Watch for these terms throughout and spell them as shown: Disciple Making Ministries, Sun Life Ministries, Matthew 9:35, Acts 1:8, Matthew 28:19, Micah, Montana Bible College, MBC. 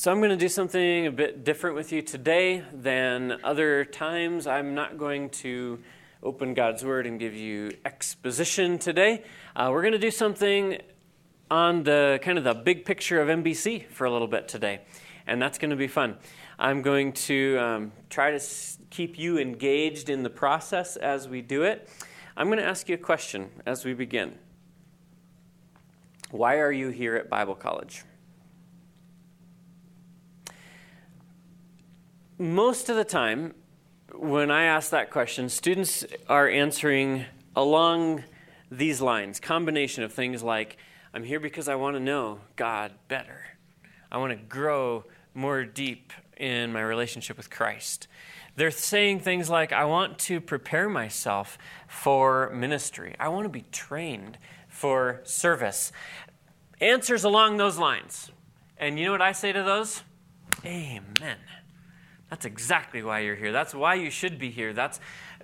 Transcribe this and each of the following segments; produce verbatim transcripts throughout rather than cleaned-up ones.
So I'm going to do something a bit different with you today than other times. I'm not going to open God's Word and give you exposition today. Uh, we're going to do something on the kind of the big picture of M B C for a little bit today, and that's going to be fun. I'm going to um, try to keep you engaged in the process as we do it. I'm going to ask you a question as we begin. Why are you here at Bible College? Most of the time, when I ask that question, students are answering along these lines, combination of things like, I'm here because I want to know God better. I want to grow more deep in my relationship with Christ. They're saying things like, I want to prepare myself for ministry. I want to be trained for service. Answers along those lines. And you know what I say to those? Amen. That's exactly why you're here. That's why you should be here. That's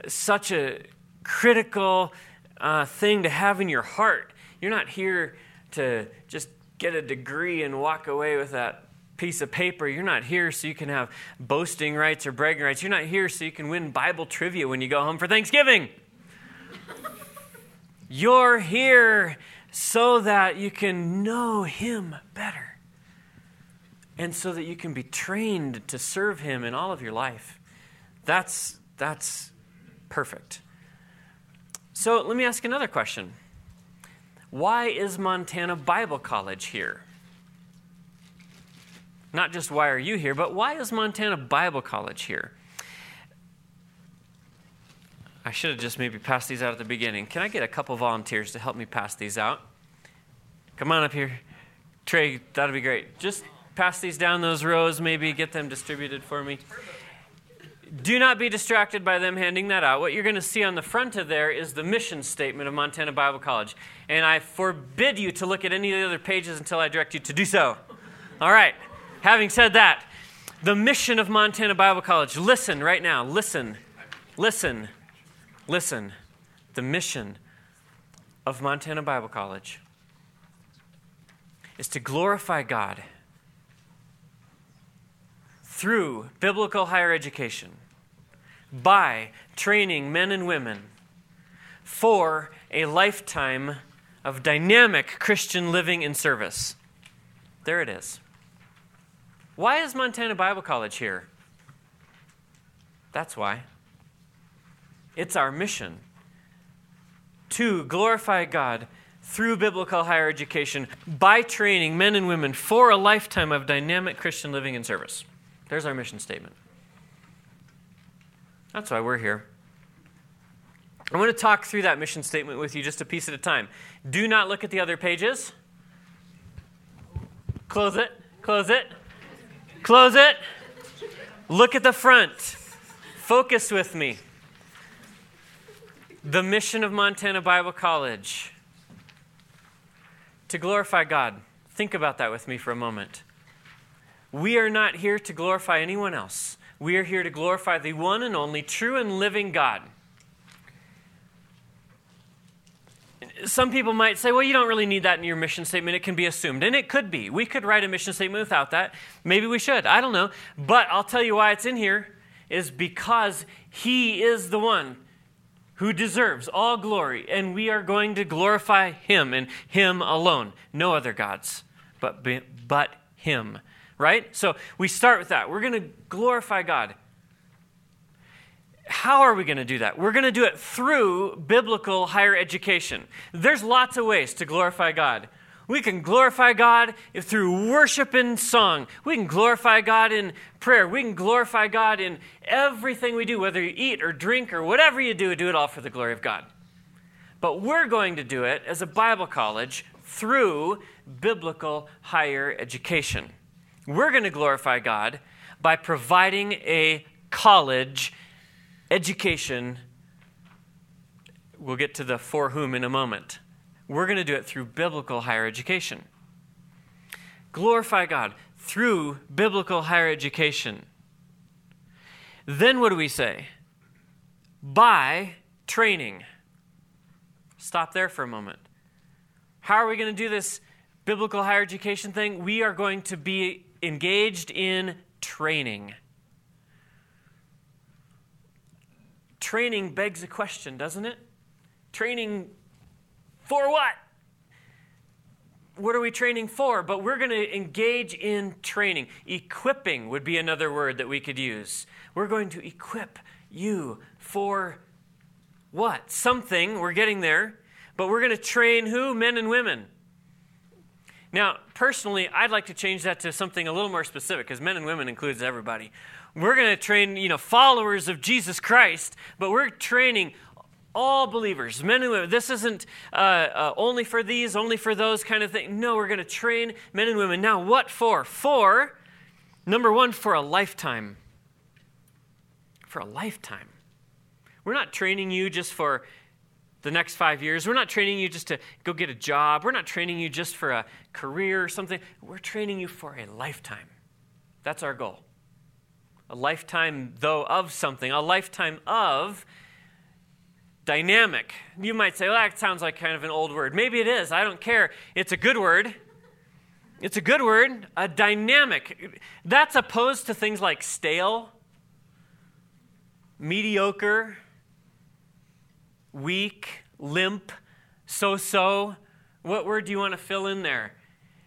such a critical uh, thing to have in your heart. You're not here to just get a degree and walk away with that piece of paper. You're not here so you can have boasting rights or bragging rights. You're not here so you can win Bible trivia when you go home for Thanksgiving. You're here so that you can know Him better. And so that you can be trained to serve Him in all of your life. That's that's perfect. So let me ask another question. Why is Montana Bible College here? Not just why are you here, but why is Montana Bible College here? I should have just maybe passed these out at the beginning. Can I get a couple volunteers to help me pass these out? Come on up here. Trey, that'd be great. Just pass these down those rows, maybe get them distributed for me. Do not be distracted by them handing that out. What you're going to see on the front of there is the mission statement of Montana Bible College. And I forbid you to look at any of the other pages until I direct you to do so. All right. Having said that, the mission of Montana Bible College. Listen right now. Listen. Listen. Listen. The mission of Montana Bible College is to glorify God through biblical higher education, by training men and women for a lifetime of dynamic Christian living and service. There it is. Why is Montana Bible College here? That's why. It's our mission to glorify God through biblical higher education, by training men and women for a lifetime of dynamic Christian living and service. There's our mission statement. That's why we're here. I want to talk through that mission statement with you just a piece at a time. Do not look at the other pages. Close it. Close it. Close it. Look at the front. Focus with me. The mission of Montana Bible College. To glorify God. Think about that with me for a moment. We are not here to glorify anyone else. We are here to glorify the one and only true and living God. Some people might say, well, you don't really need that in your mission statement. It can be assumed. And it could be. We could write a mission statement without that. Maybe we should. I don't know. But I'll tell you why it's in here is because He is the one who deserves all glory. And we are going to glorify Him and Him alone. No other gods but, but Him. Right? So we start with that. We're going to glorify God. How are we going to do that? We're going to do it through biblical higher education. There's lots of ways to glorify God. We can glorify God through worship and song. We can glorify God in prayer. We can glorify God in everything we do, whether you eat or drink or whatever you do, do it all for the glory of God. But we're going to do it as a Bible college through biblical higher education. We're going to glorify God by providing a college education. We'll get to the for whom in a moment. We're going to do it through biblical higher education. Glorify God through biblical higher education. Then what do we say? By training. Stop there for a moment. How are we going to do this biblical higher education thing? We are going to be engaged in training. Training begs a question, doesn't it? Training for what? What are we training for? But we're going to engage in training. Equipping would be another word that we could use. We're going to equip you for what? Something. We're getting there. But we're going to train who? Men and women. Now, personally, I'd like to change that to something a little more specific, because men and women includes everybody. We're going to train, you know, followers of Jesus Christ, but we're training all believers, men and women. This isn't uh, uh, only for these, only for those kind of thing. No, we're going to train men and women. Now, what for? For, number one, for a lifetime. For a lifetime. We're not training you just for the next five years. We're not training you just to go get a job. We're not training you just for a career or something. We're training you for a lifetime. That's our goal. A lifetime, though, of something. A lifetime of dynamic. You might say, well, that sounds like kind of an old word. Maybe it is. I don't care. It's a good word. It's a good word. A dynamic. That's opposed to things like stale, mediocre, weak, limp, so-so. What word do you want to fill in there?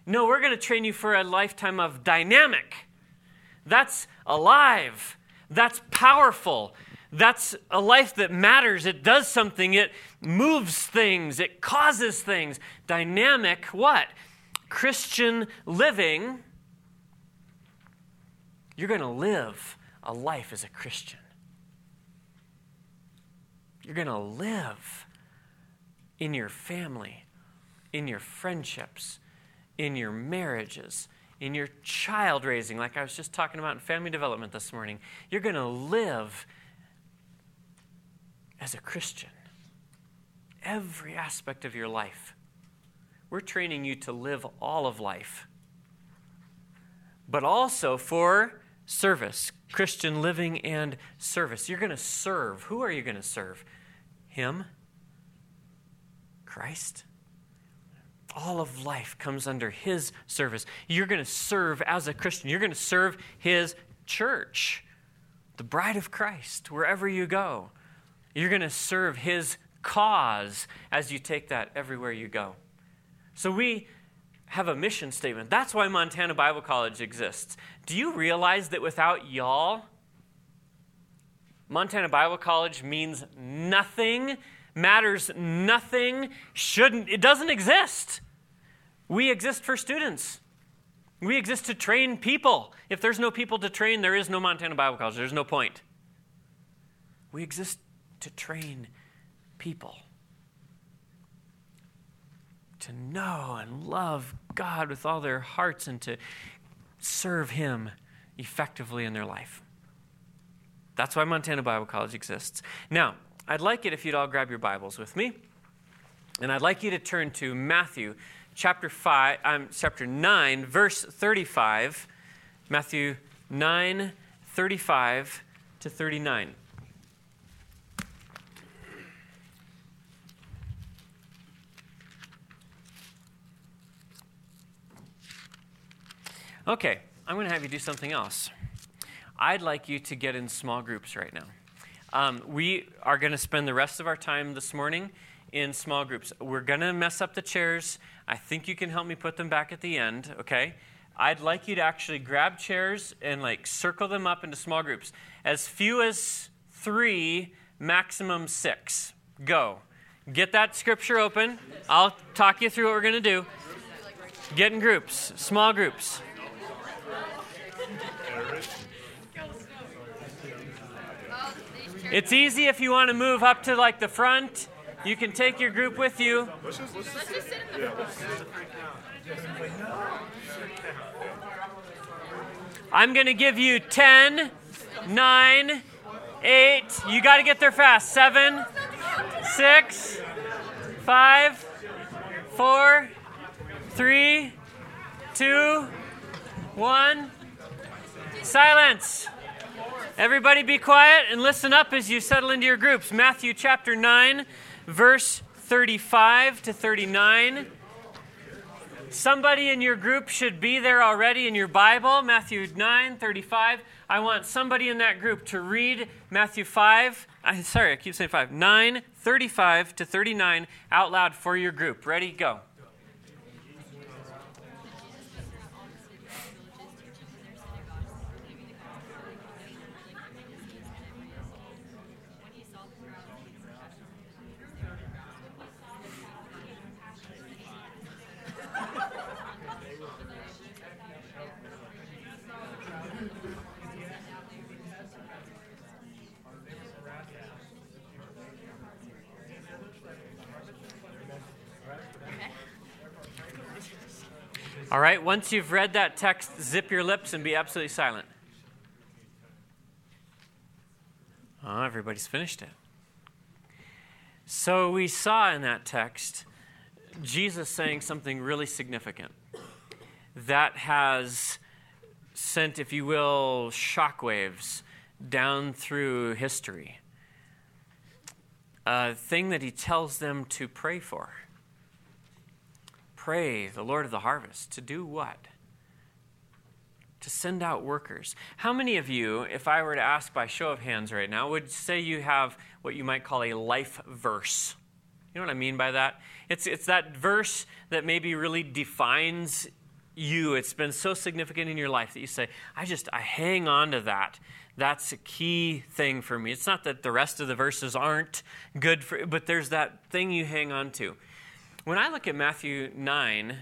No, we're going to train you for a lifetime of dynamic. That's alive. That's powerful. That's a life that matters. It does something. It moves things. It causes things. Dynamic what? Christian living. You're going to live a life as a Christian. You're going to live in your family, in your friendships, in your marriages, in your child raising, like I was just talking about in family development this morning. You're going to live as a Christian, every aspect of your life. We're training you to live all of life, but also for service, Christian living and service. You're going to serve. Who are you going to serve? Him? Christ? All of life comes under his service. You're going to serve as a Christian. You're going to serve his church, the bride of Christ, wherever you go. You're going to serve his cause as you take that everywhere you go. So we have a mission statement. That's why Montana Bible College exists. Do you realize that without y'all, Montana Bible College means nothing, matters nothing, shouldn't, it doesn't exist. We exist for students. We exist to train people. If there's no people to train, there is no Montana Bible College. There's no point. We exist to train people to know and love God with all their hearts and to serve him effectively in their life. That's why Montana Bible College exists. Now, I'd like it if you'd all grab your Bibles with me, and I'd like you to turn to Matthew chapter five, um, chapter nine, verse thirty-five, Matthew nine, thirty-five to thirty-nine. Okay, I'm going to have you do something else. I'd like you to get in small groups right now. Um, we are going to spend the rest of our time this morning in small groups. We're going to mess up the chairs. I think you can help me put them back at the end, okay? I'd like you to actually grab chairs and like circle them up into small groups. As few as three, maximum six. Go. Get that scripture open. I'll talk you through what we're going to do. Get in groups, small groups. It's easy if you want to move up to like the front. You can take your group with you. Let's just, let's just sit in the front. I'm going to give you ten, nine, eight. You got to get there fast. seven, six, five, four, three, two, one. Silence. Everybody be quiet and listen up as you settle into your groups. Matthew chapter nine, verse thirty-five to thirty-nine. Somebody in your group should be there already in your Bible, Matthew nine thirty-five. I want somebody in that group to read Matthew five. I, sorry, I keep saying five. nine thirty-five to thirty-nine out loud for your group. Ready? Go. All right, once you've read that text, zip your lips and be absolutely silent. Oh, everybody's finished it. So we saw in that text Jesus saying something really significant that has sent, if you will, shockwaves down through history. A thing that he tells them to pray for. Pray the Lord of the harvest to do what? To send out workers. How many of you, if I were to ask by show of hands right now, would say you have what you might call a life verse? You know what I mean by that? It's it's that verse that maybe really defines you. It's been so significant in your life that you say, I just, I hang on to that. That's a key thing for me. It's not that the rest of the verses aren't good for, but there's that thing you hang on to. When I look at Matthew nine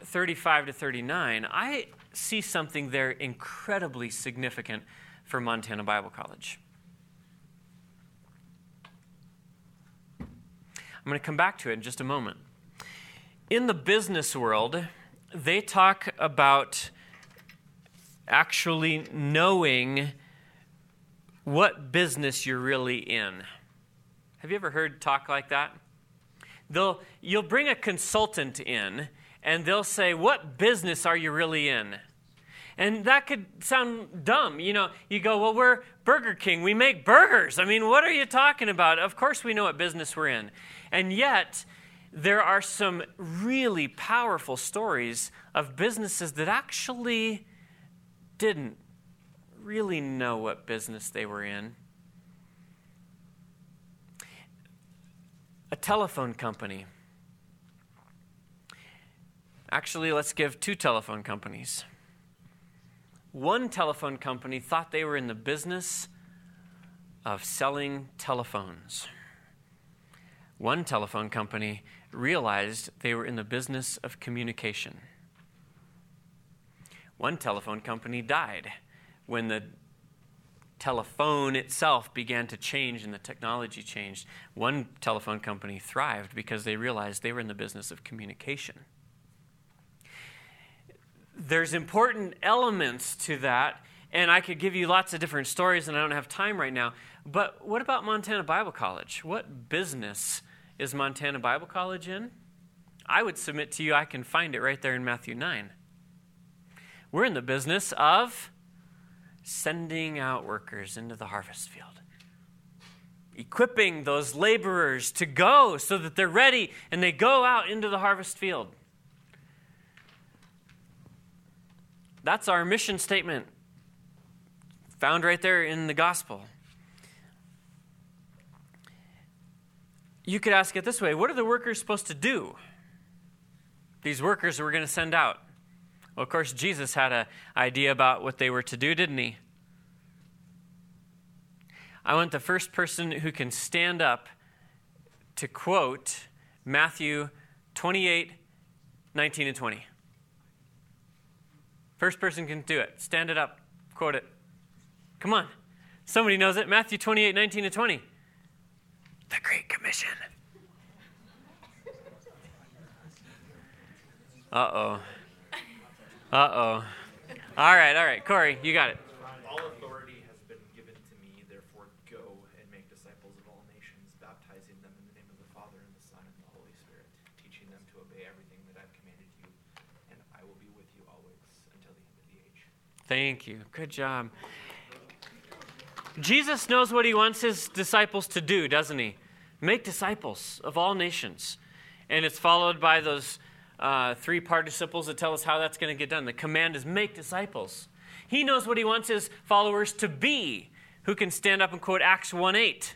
thirty-five to thirty-nine, I see something there incredibly significant for Montana Bible College. I'm going to come back to it in just a moment. In the business world, they talk about actually knowing what business you're really in. Have you ever heard talk like that? They'll, you'll bring a consultant in, and they'll say, what business are you really in? And that could sound dumb. You know, you go, well, we're Burger King. We make burgers. I mean, what are you talking about? Of course we know what business we're in. And yet, there are some really powerful stories of businesses that actually didn't really know what business they were in. A telephone company. Actually, let's give two telephone companies. One telephone company thought they were in the business of selling telephones. One telephone company realized they were in the business of communication. One telephone company died when the telephone itself began to change and the technology changed. One telephone company thrived because they realized they were in the business of communication. There's important elements to that, and I could give you lots of different stories, and I don't have time right now. But what about Montana Bible College? What business is Montana Bible College in? I would submit to you I can find it right there in Matthew nine. We're in the business of sending out workers into the harvest field, equipping those laborers to go so that they're ready and they go out into the harvest field. That's our mission statement, found right there in the gospel. You could ask it this way: what are the workers supposed to do? These workers we're going to send out. Well, of course, Jesus had an idea about what they were to do, didn't he? I want the first person who can stand up to quote Matthew twenty-eight nineteen and twenty. First person can do it. Stand it up. Quote it. Come on. Somebody knows it. Matthew twenty-eight nineteen and twenty. The Great Commission. Uh-oh. Uh-oh. All right, all right. Corey, you got it. All authority has been given to me, therefore go and make disciples of all nations, baptizing them in the name of the Father and the Son and the Holy Spirit, teaching them to obey everything that I've commanded you, and I will be with you always until the end of the age. Thank you. Good job. Jesus knows what he wants his disciples to do, doesn't he? Make disciples of all nations. And it's followed by those uh, three participles that tell us how that's going to get done. The command is make disciples. He knows what he wants his followers to be, who can stand up and quote Acts one eight.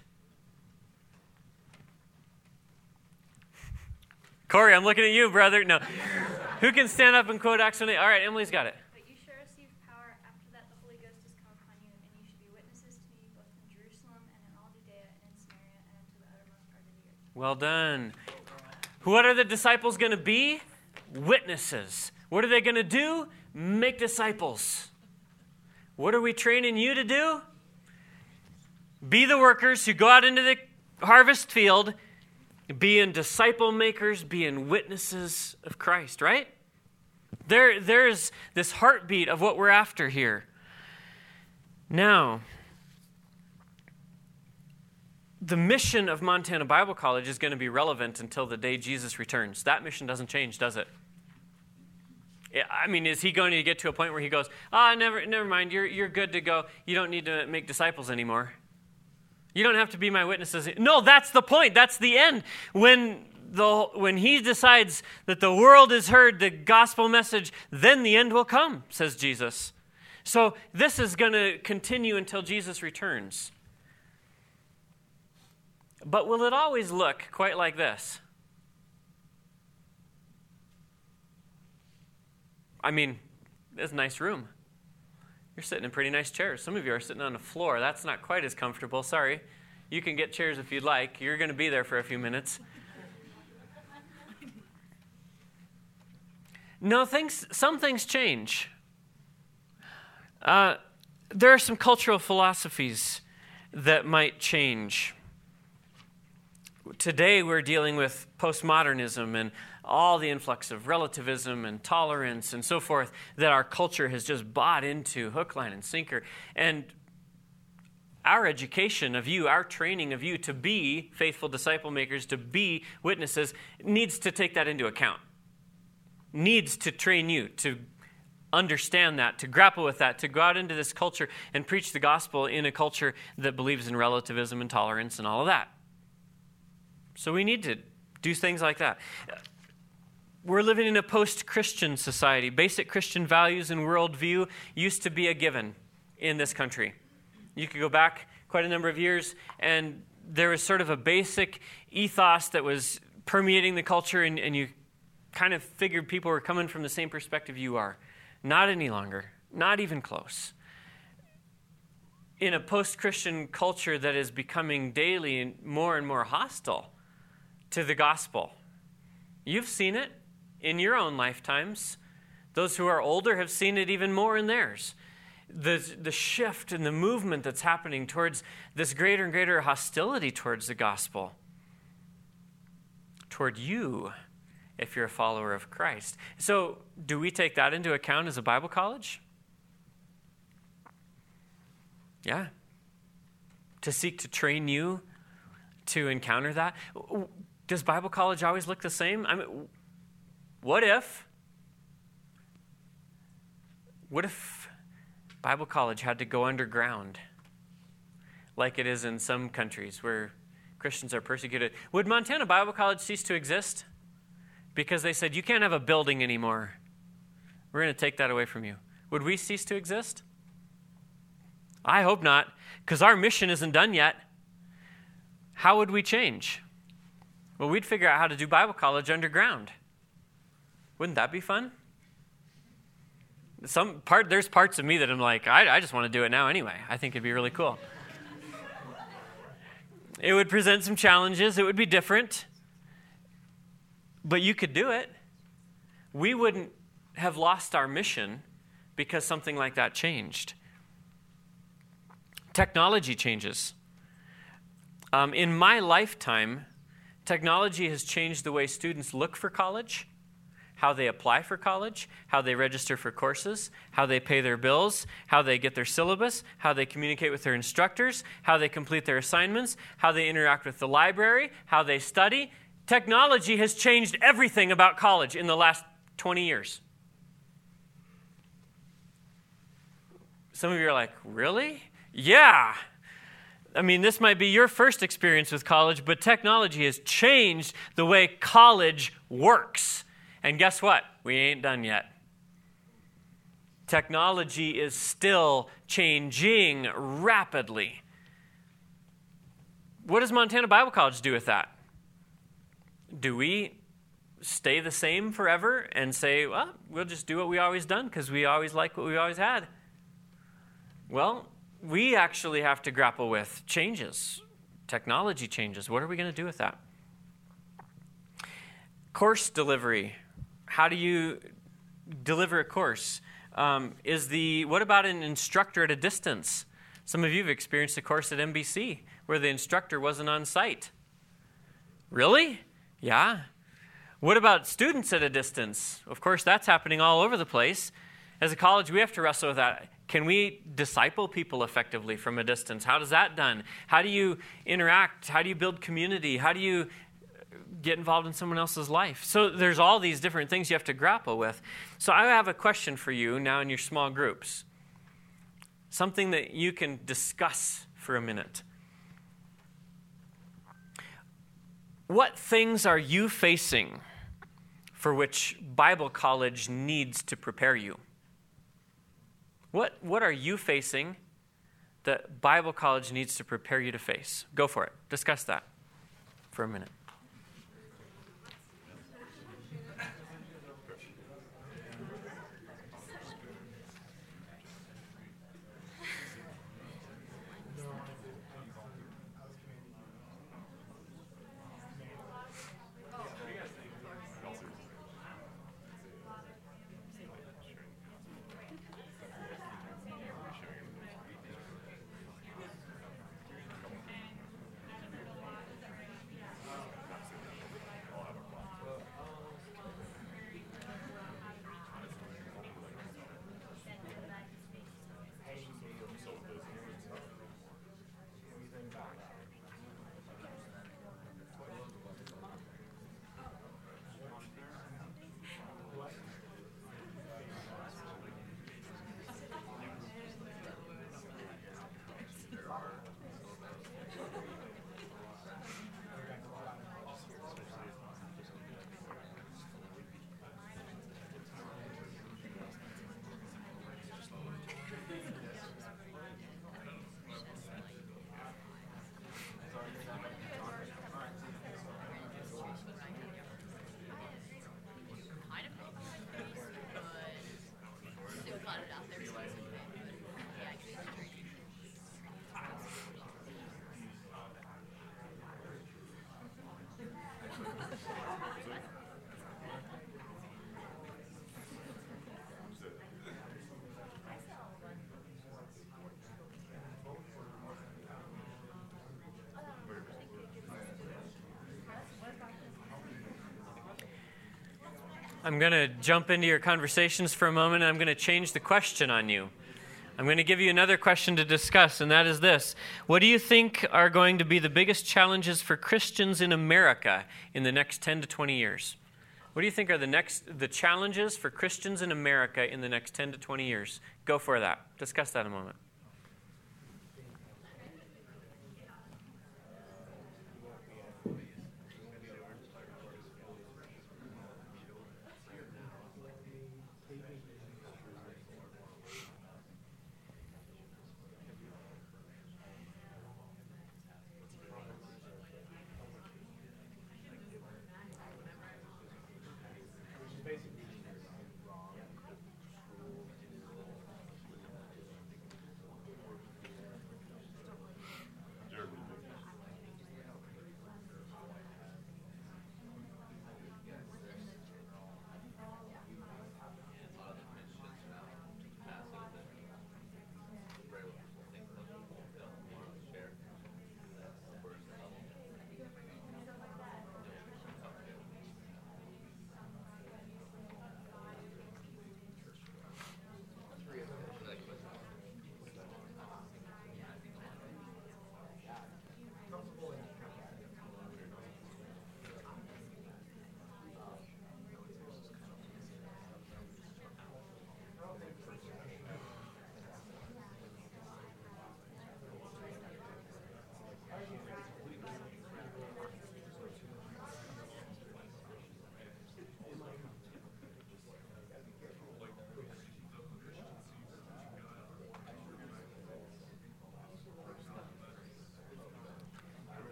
Corey, I'm looking at you, brother. No. Who can stand up and quote Acts one eight? All right, Emily's got it. But you shall receive power after that the Holy Ghost has come upon you, and you should be witnesses to me both in Jerusalem and in all Judea and in Samaria and unto the uttermost part of the earth. Well done. What are the disciples going to be? Witnesses. What are they going to do? Make disciples. What are we training you to do? Be the workers who go out into the harvest field, being disciple makers, being witnesses of Christ, right? There, there's this heartbeat of what we're after here. Now, the mission of Montana Bible College is going to be relevant until the day Jesus returns. That mission doesn't change, does it? I mean, is he going to get to a point where he goes, ah, oh, never, never mind, you're, you're good to go. You don't need to make disciples anymore. You don't have to be my witnesses. No, that's the point. That's the end. When the when he decides that the world has heard the gospel message, then the end will come, says Jesus. So this is going to continue until Jesus returns. But will it always look quite like this? I mean, it's a nice room. You're sitting in pretty nice chairs. Some of you are sitting on the floor. That's not quite as comfortable. Sorry. You can get chairs if you'd like. You're going to be there for a few minutes. No, things. Some things change. Uh, there are some cultural philosophies that might change. Today we're dealing with postmodernism and all the influx of relativism and tolerance and so forth that our culture has just bought into hook, line, and sinker. And our education of you, our training of you to be faithful disciple makers, to be witnesses, needs to take that into account, needs to train you to understand that, to grapple with that, to go out into this culture and preach the gospel in a culture that believes in relativism and tolerance and all of that. So we need to do things like that. We're living in a post-Christian society. Basic Christian values and worldview used to be a given in this country. You could go back quite a number of years, and there was sort of a basic ethos that was permeating the culture, and, and you kind of figured people were coming from the same perspective you are. Not any longer. Not even close. In a post-Christian culture that is becoming daily more and more hostile to the gospel. You've seen it in your own lifetimes. Those who are older have seen it even more in theirs. The, the shift and the movement that's happening towards this greater and greater hostility towards the gospel, toward you, if you're a follower of Christ. So do we take that into account as a Bible college? Yeah. To seek to train you to encounter that? Does Bible college always look the same? I mean, what if, what if Bible college had to go underground like it is in some countries where Christians are persecuted? Would Montana Bible College cease to exist? Because they said, you can't have a building anymore. We're going to take that away from you. Would we cease to exist? I hope not, because our mission isn't done yet. How would we change? Well, we'd figure out how to do Bible college underground. Wouldn't that be fun? Some part there's parts of me that I'm like, I, I just want to do it now anyway. I think it'd be really cool. It would present some challenges. It would be different. But you could do it. We wouldn't have lost our mission because something like that changed. Technology changes. Um, in my lifetime, technology has changed the way students look for college, how they apply for college, how they register for courses, how they pay their bills, how they get their syllabus, how they communicate with their instructors, how they complete their assignments, how they interact with the library, how they study. Technology has changed everything about college in the last twenty years. Some of you are like, really? Yeah. I mean, this might be your first experience with college, but technology has changed the way college works And guess what? We ain't done yet. Technology is still changing rapidly. What does Montana Bible College do with that? Do we stay the same forever and say, well, we'll just do what we always done because we always like what we always had? Well, we actually have to grapple with changes, technology changes. What are we going to do with that? Course delivery. How do you deliver a course? Um, is the what about an instructor at a distance? Some of you have experienced a course at M B C where the instructor wasn't on site. Really? Yeah. What about students at a distance? Of course, that's happening all over the place. As a college, we have to wrestle with that. Can we disciple people effectively from a distance? How does that done? How do you interact? How do you build community? How do you get involved in someone else's life? So there's all these different things you have to grapple with. So I have a question for you now in your small groups. Something that you can discuss for a minute. What things are you facing for which Bible college needs to prepare you? What what are you facing that Bible college needs to prepare you to face? Go for it. Discuss that for a minute. I'm going to jump into your conversations for a moment, and I'm going to change the question on you. I'm going to give you another question to discuss, and that is this. What do you think are going to be the biggest challenges for Christians in America in the next ten to twenty years? What do you think are the next the challenges for Christians in America in the next ten to twenty years? Go for that. Discuss that in a moment.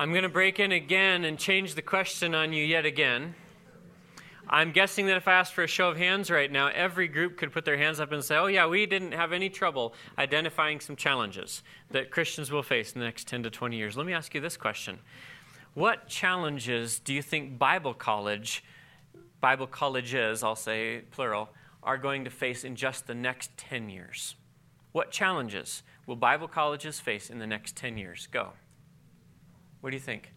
I'm going to break in again and change the question on you yet again. I'm guessing that if I asked for a show of hands right now, every group could put their hands up and say, oh yeah, we didn't have any trouble identifying some challenges that Christians will face in the next ten to twenty years. Let me ask you this question. What challenges do you think Bible college, Bible colleges, I'll say plural, are going to face in just the next ten years? What challenges will Bible colleges face in the next ten years? Go. What do you think?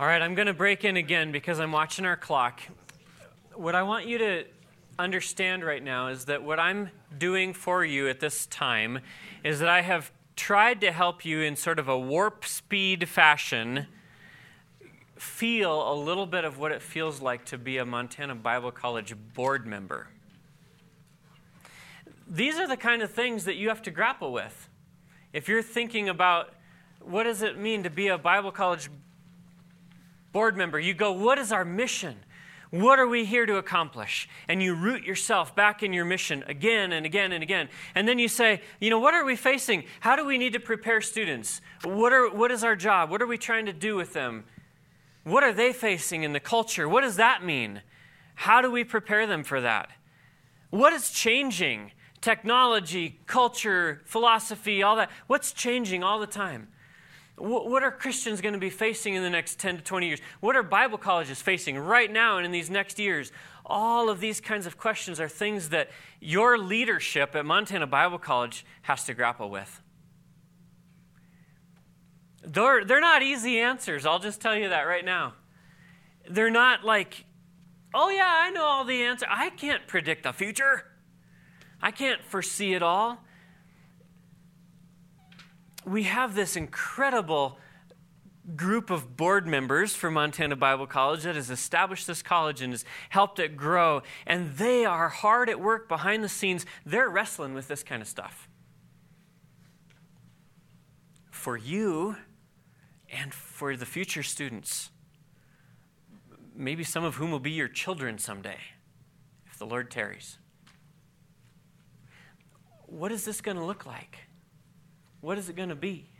All right, I'm going to break in again because I'm watching our clock. What I want you to understand right now is that what I'm doing for you at this time is that I have tried to help you in sort of a warp speed fashion feel a little bit of what it feels like to be a Montana Bible College board member. These are the kind of things that you have to grapple with. If you're thinking about what does it mean to be a Bible College board member, you go, what is our mission? What are we here to accomplish? And you root yourself back in your mission again and again and again. And then you say, you know, what are we facing? How do we need to prepare students? What are what is our job? What are we trying to do with them? What are they facing in the culture? What does that mean? How do we prepare them for that? What is changing? Technology, culture, philosophy, all that. What's changing all the time? What are Christians going to be facing in the next ten to twenty years? What are Bible colleges facing right now and in these next years? All of these kinds of questions are things that your leadership at Montana Bible College has to grapple with. They're, they're not easy answers. I'll just tell you that right now. They're not like, oh yeah, I know all the answers. I can't predict the future. I can't foresee it all. We have this incredible group of board members for Montana Bible College that has established this college and has helped it grow. And they are hard at work behind the scenes. They're wrestling with this kind of stuff. For you and for the future students, maybe some of whom will be your children someday, if the Lord tarries. What is this going to look like? What is it going to be?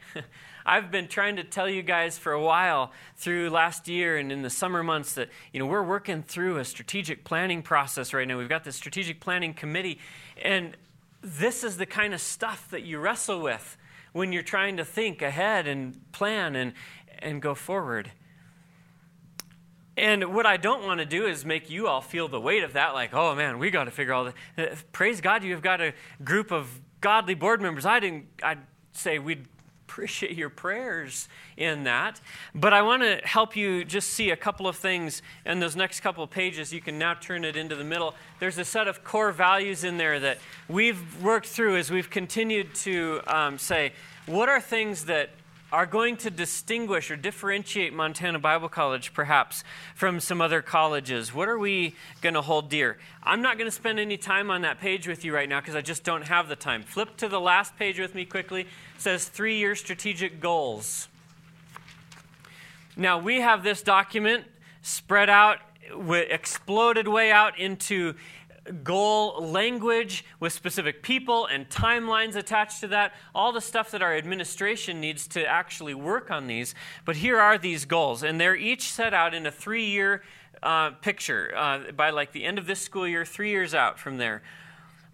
I've been trying to tell you guys for a while through last year and in the summer months that, you know, we're working through a strategic planning process right now. We've got the strategic planning committee, and this is the kind of stuff that you wrestle with when you're trying to think ahead and plan and, and go forward. And what I don't want to do is make you all feel the weight of that, like, oh man, we got to figure all this. Praise God, you've got a group of godly board members. I didn't... I. say we'd appreciate your prayers in that. But I want to help you just see a couple of things in those next couple of pages. You can now turn it into the middle. There's a set of core values in there that we've worked through as we've continued to um, say, what are things that are going to distinguish or differentiate Montana Bible College perhaps from some other colleges? What are we going to hold dear? I'm not going to spend any time on that page with you right now because I just don't have the time. Flip to the last page with me quickly. It says three-year strategic goals. Now, we have this document spread out, exploded way out into goal language with specific people and timelines attached to that, all the stuff that our administration needs to actually work on these. But here are these goals, and they're each set out in a three-year uh, picture uh, by like the end of this school year, three years out from there,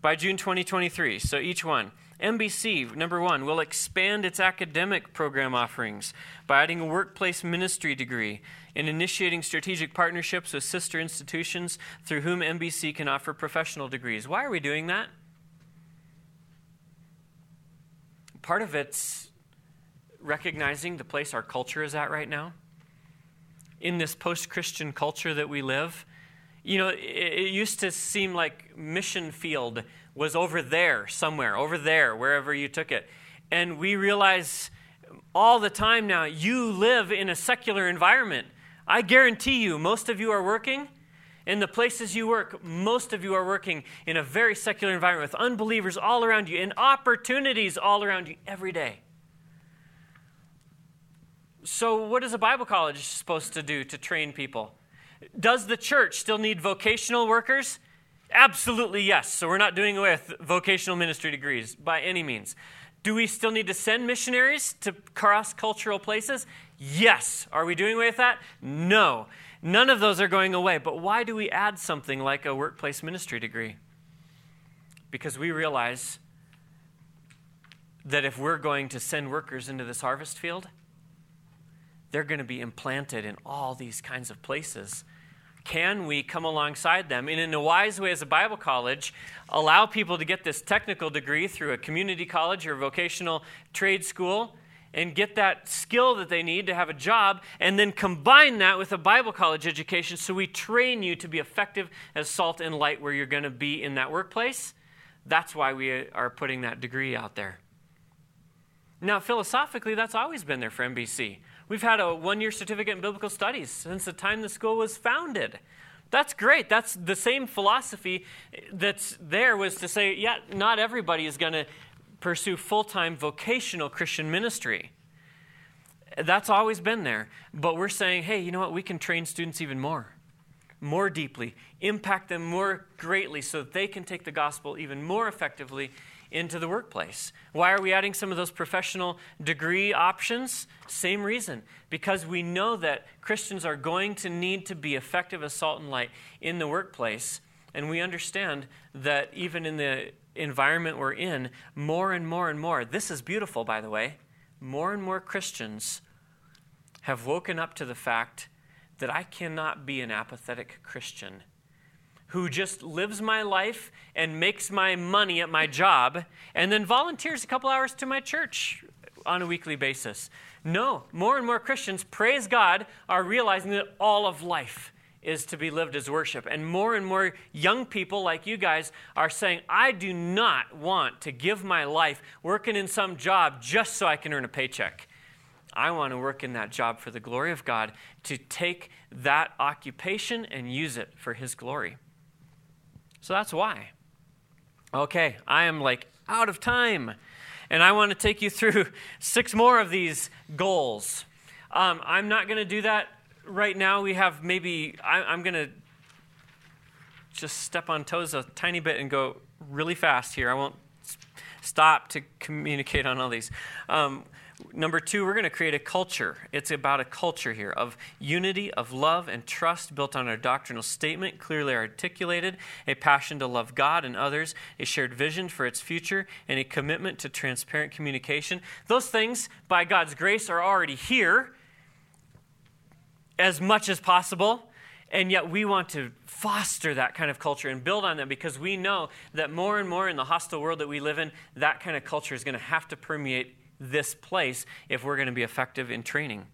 by June twenty twenty-three. So each one. M B C, number one, will expand its academic program offerings by adding a workplace ministry degree and initiating strategic partnerships with sister institutions through whom M B C can offer professional degrees. Why are we doing that? Part of it's recognizing the place our culture is at right now. In this post-Christian culture that we live, you know, it, it used to seem like mission field was over there somewhere, over there, wherever you took it. And we realize all the time now, you live in a secular environment. I guarantee you, most of you are working in the places you work. Most of you are working in a very secular environment with unbelievers all around you and opportunities all around you every day. So what is a Bible college supposed to do to train people? Does the church still need vocational workers? Absolutely yes. So we're not doing away with vocational ministry degrees by any means. Do we still need to send missionaries to cross-cultural places? Yes. Are we doing away with that? No. None of those are going away. But why do we add something like a workplace ministry degree? Because we realize that if we're going to send workers into this harvest field, they're going to be implanted in all these kinds of places. Can we come alongside them and in a wise way as a Bible college, allow people to get this technical degree through a community college or vocational trade school and get that skill that they need to have a job and then combine that with a Bible college education so we train you to be effective as salt and light where you're going to be in that workplace? That's why we are putting that degree out there. Now, philosophically, that's always been there for M B C. We've had a one-year certificate in biblical studies since the time the school was founded. That's great. That's the same philosophy that's there was to say, yeah, not everybody is going to pursue full-time vocational Christian ministry. That's always been there. But we're saying, hey, you know what? We can train students even more, more deeply, impact them more greatly so that they can take the gospel even more effectively into the workplace. Why are we adding some of those professional degree options? Same reason. Because we know that Christians are going to need to be effective as salt and light in the workplace. And we understand that even in the environment we're in, more and more and more, this is beautiful, by the way, more and more Christians have woken up to the fact that I cannot be an apathetic Christian who just lives my life and makes my money at my job and then volunteers a couple hours to my church on a weekly basis. No, more and more Christians, praise God, are realizing that all of life is to be lived as worship. And more and more young people like you guys are saying, I do not want to give my life working in some job just so I can earn a paycheck. I want to work in that job for the glory of God, to take that occupation and use it for His glory. So that's why. Okay, I am like out of time. And I want to take you through six more of these goals. Um, I'm not going to do that right now. We have maybe, I, I'm going to just step on toes a tiny bit and go really fast here. I won't stop to communicate on all these. Um, Number two, we're going to create a culture. It's about a culture here of unity, of love, and trust built on our doctrinal statement, clearly articulated, a passion to love God and others, a shared vision for its future, and a commitment to transparent communication. Those things, by God's grace, are already here as much as possible. And yet we want to foster that kind of culture and build on that because we know that more and more in the hostile world that we live in, that kind of culture is going to have to permeate this place if we're going to be effective in training.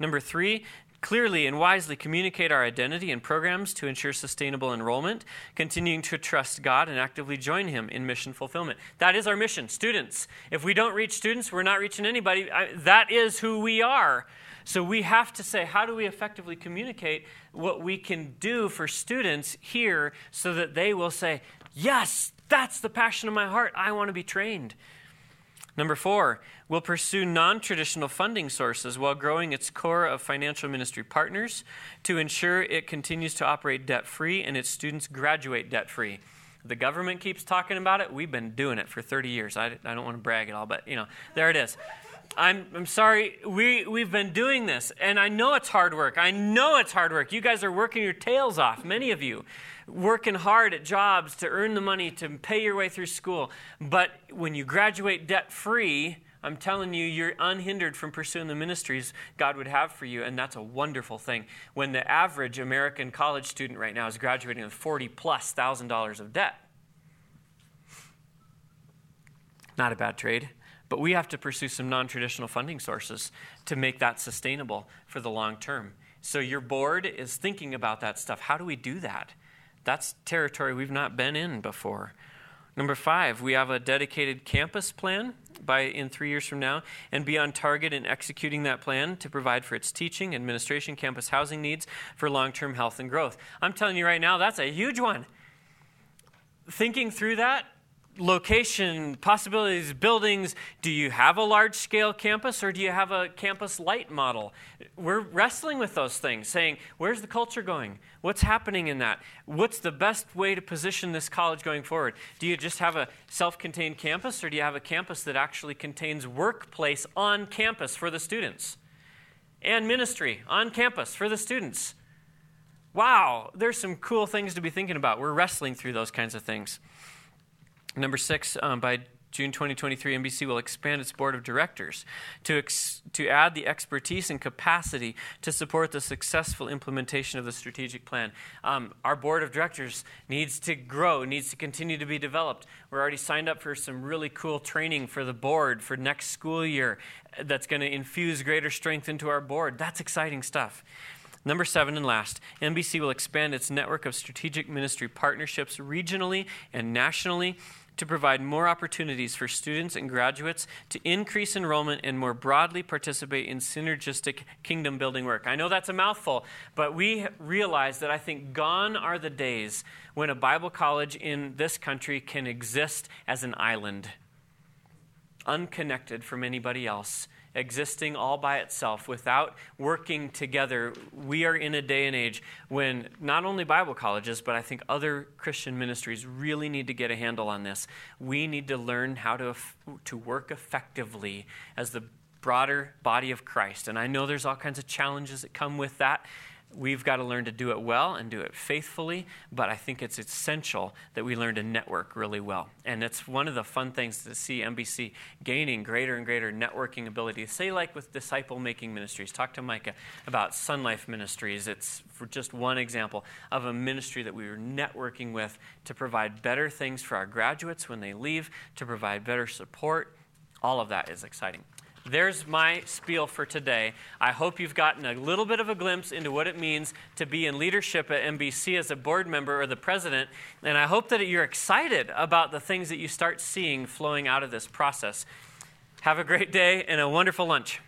Number three, clearly and wisely communicate our identity and programs to ensure sustainable enrollment, continuing to trust God and actively join him in mission fulfillment. That is our mission, students. If we don't reach students, we're not reaching anybody. I, that is who we are. So we have to say, how do we effectively communicate what we can do for students here so that they will say, yes, that's the passion of my heart. I want to be trained. Number four, we'll pursue non-traditional funding sources while growing its core of financial ministry partners to ensure it continues to operate debt-free and its students graduate debt-free. The government keeps talking about it. We've been doing it for thirty years. I, I don't want to brag at all, but, you know, there it is. I'm I'm sorry, we, we've been doing this, and I know it's hard work. I know it's hard work. You guys are working your tails off, many of you, working hard at jobs to earn the money to pay your way through school. But when you graduate debt-free, I'm telling you, you're unhindered from pursuing the ministries God would have for you, and that's a wonderful thing. When the average American college student right now is graduating with forty plus thousand dollars of debt. Not a bad trade. But we have to pursue some non-traditional funding sources to make that sustainable for the long term. So your board is thinking about that stuff. How do we do that? That's territory we've not been in before. Number five, we have a dedicated campus plan by in three years from now and be on target in executing that plan to provide for its teaching, administration, campus housing needs for long-term health and growth. I'm telling you right now, that's a huge one. Thinking through that, location, possibilities, buildings. Do you have a large-scale campus or do you have a campus light model? We're wrestling with those things, saying, where's the culture going? What's happening in that? What's the best way to position this college going forward? Do you just have a self-contained campus or do you have a campus that actually contains workplace on campus for the students and ministry on campus for the students? Wow, there's some cool things to be thinking about. We're wrestling through those kinds of things. Number six, um, by June twenty twenty-three, M B C will expand its board of directors to ex- to add the expertise and capacity to support the successful implementation of the strategic plan. Um, our board of directors needs to grow, needs to continue to be developed. We're already signed up for some really cool training for the board for next school year that's going to infuse greater strength into our board. That's exciting stuff. Number seven and last, M B C will expand its network of strategic ministry partnerships regionally and nationally to provide more opportunities for students and graduates to increase enrollment and more broadly participate in synergistic kingdom-building work. I know that's a mouthful, but we realize that I think gone are the days when a Bible college in this country can exist as an island, unconnected from anybody else, existing all by itself without working together. We are in a day and age when not only Bible colleges, but I think other Christian ministries really need to get a handle on this. We need to learn how to to work effectively as the broader body of Christ. And I know there's all kinds of challenges that come with that. We've got to learn to do it well and do it faithfully, but I think it's essential that we learn to network really well. And it's one of the fun things to see M B C gaining greater and greater networking ability. Say like with Disciple Making Ministries. Talk to Micah about Sun Life Ministries. It's for just one example of a ministry that we were networking with to provide better things for our graduates when they leave, to provide better support. All of that is exciting. There's my spiel for today. I hope you've gotten a little bit of a glimpse into what it means to be in leadership at M B C as a board member or the president, and I hope that you're excited about the things that you start seeing flowing out of this process. Have a great day and a wonderful lunch.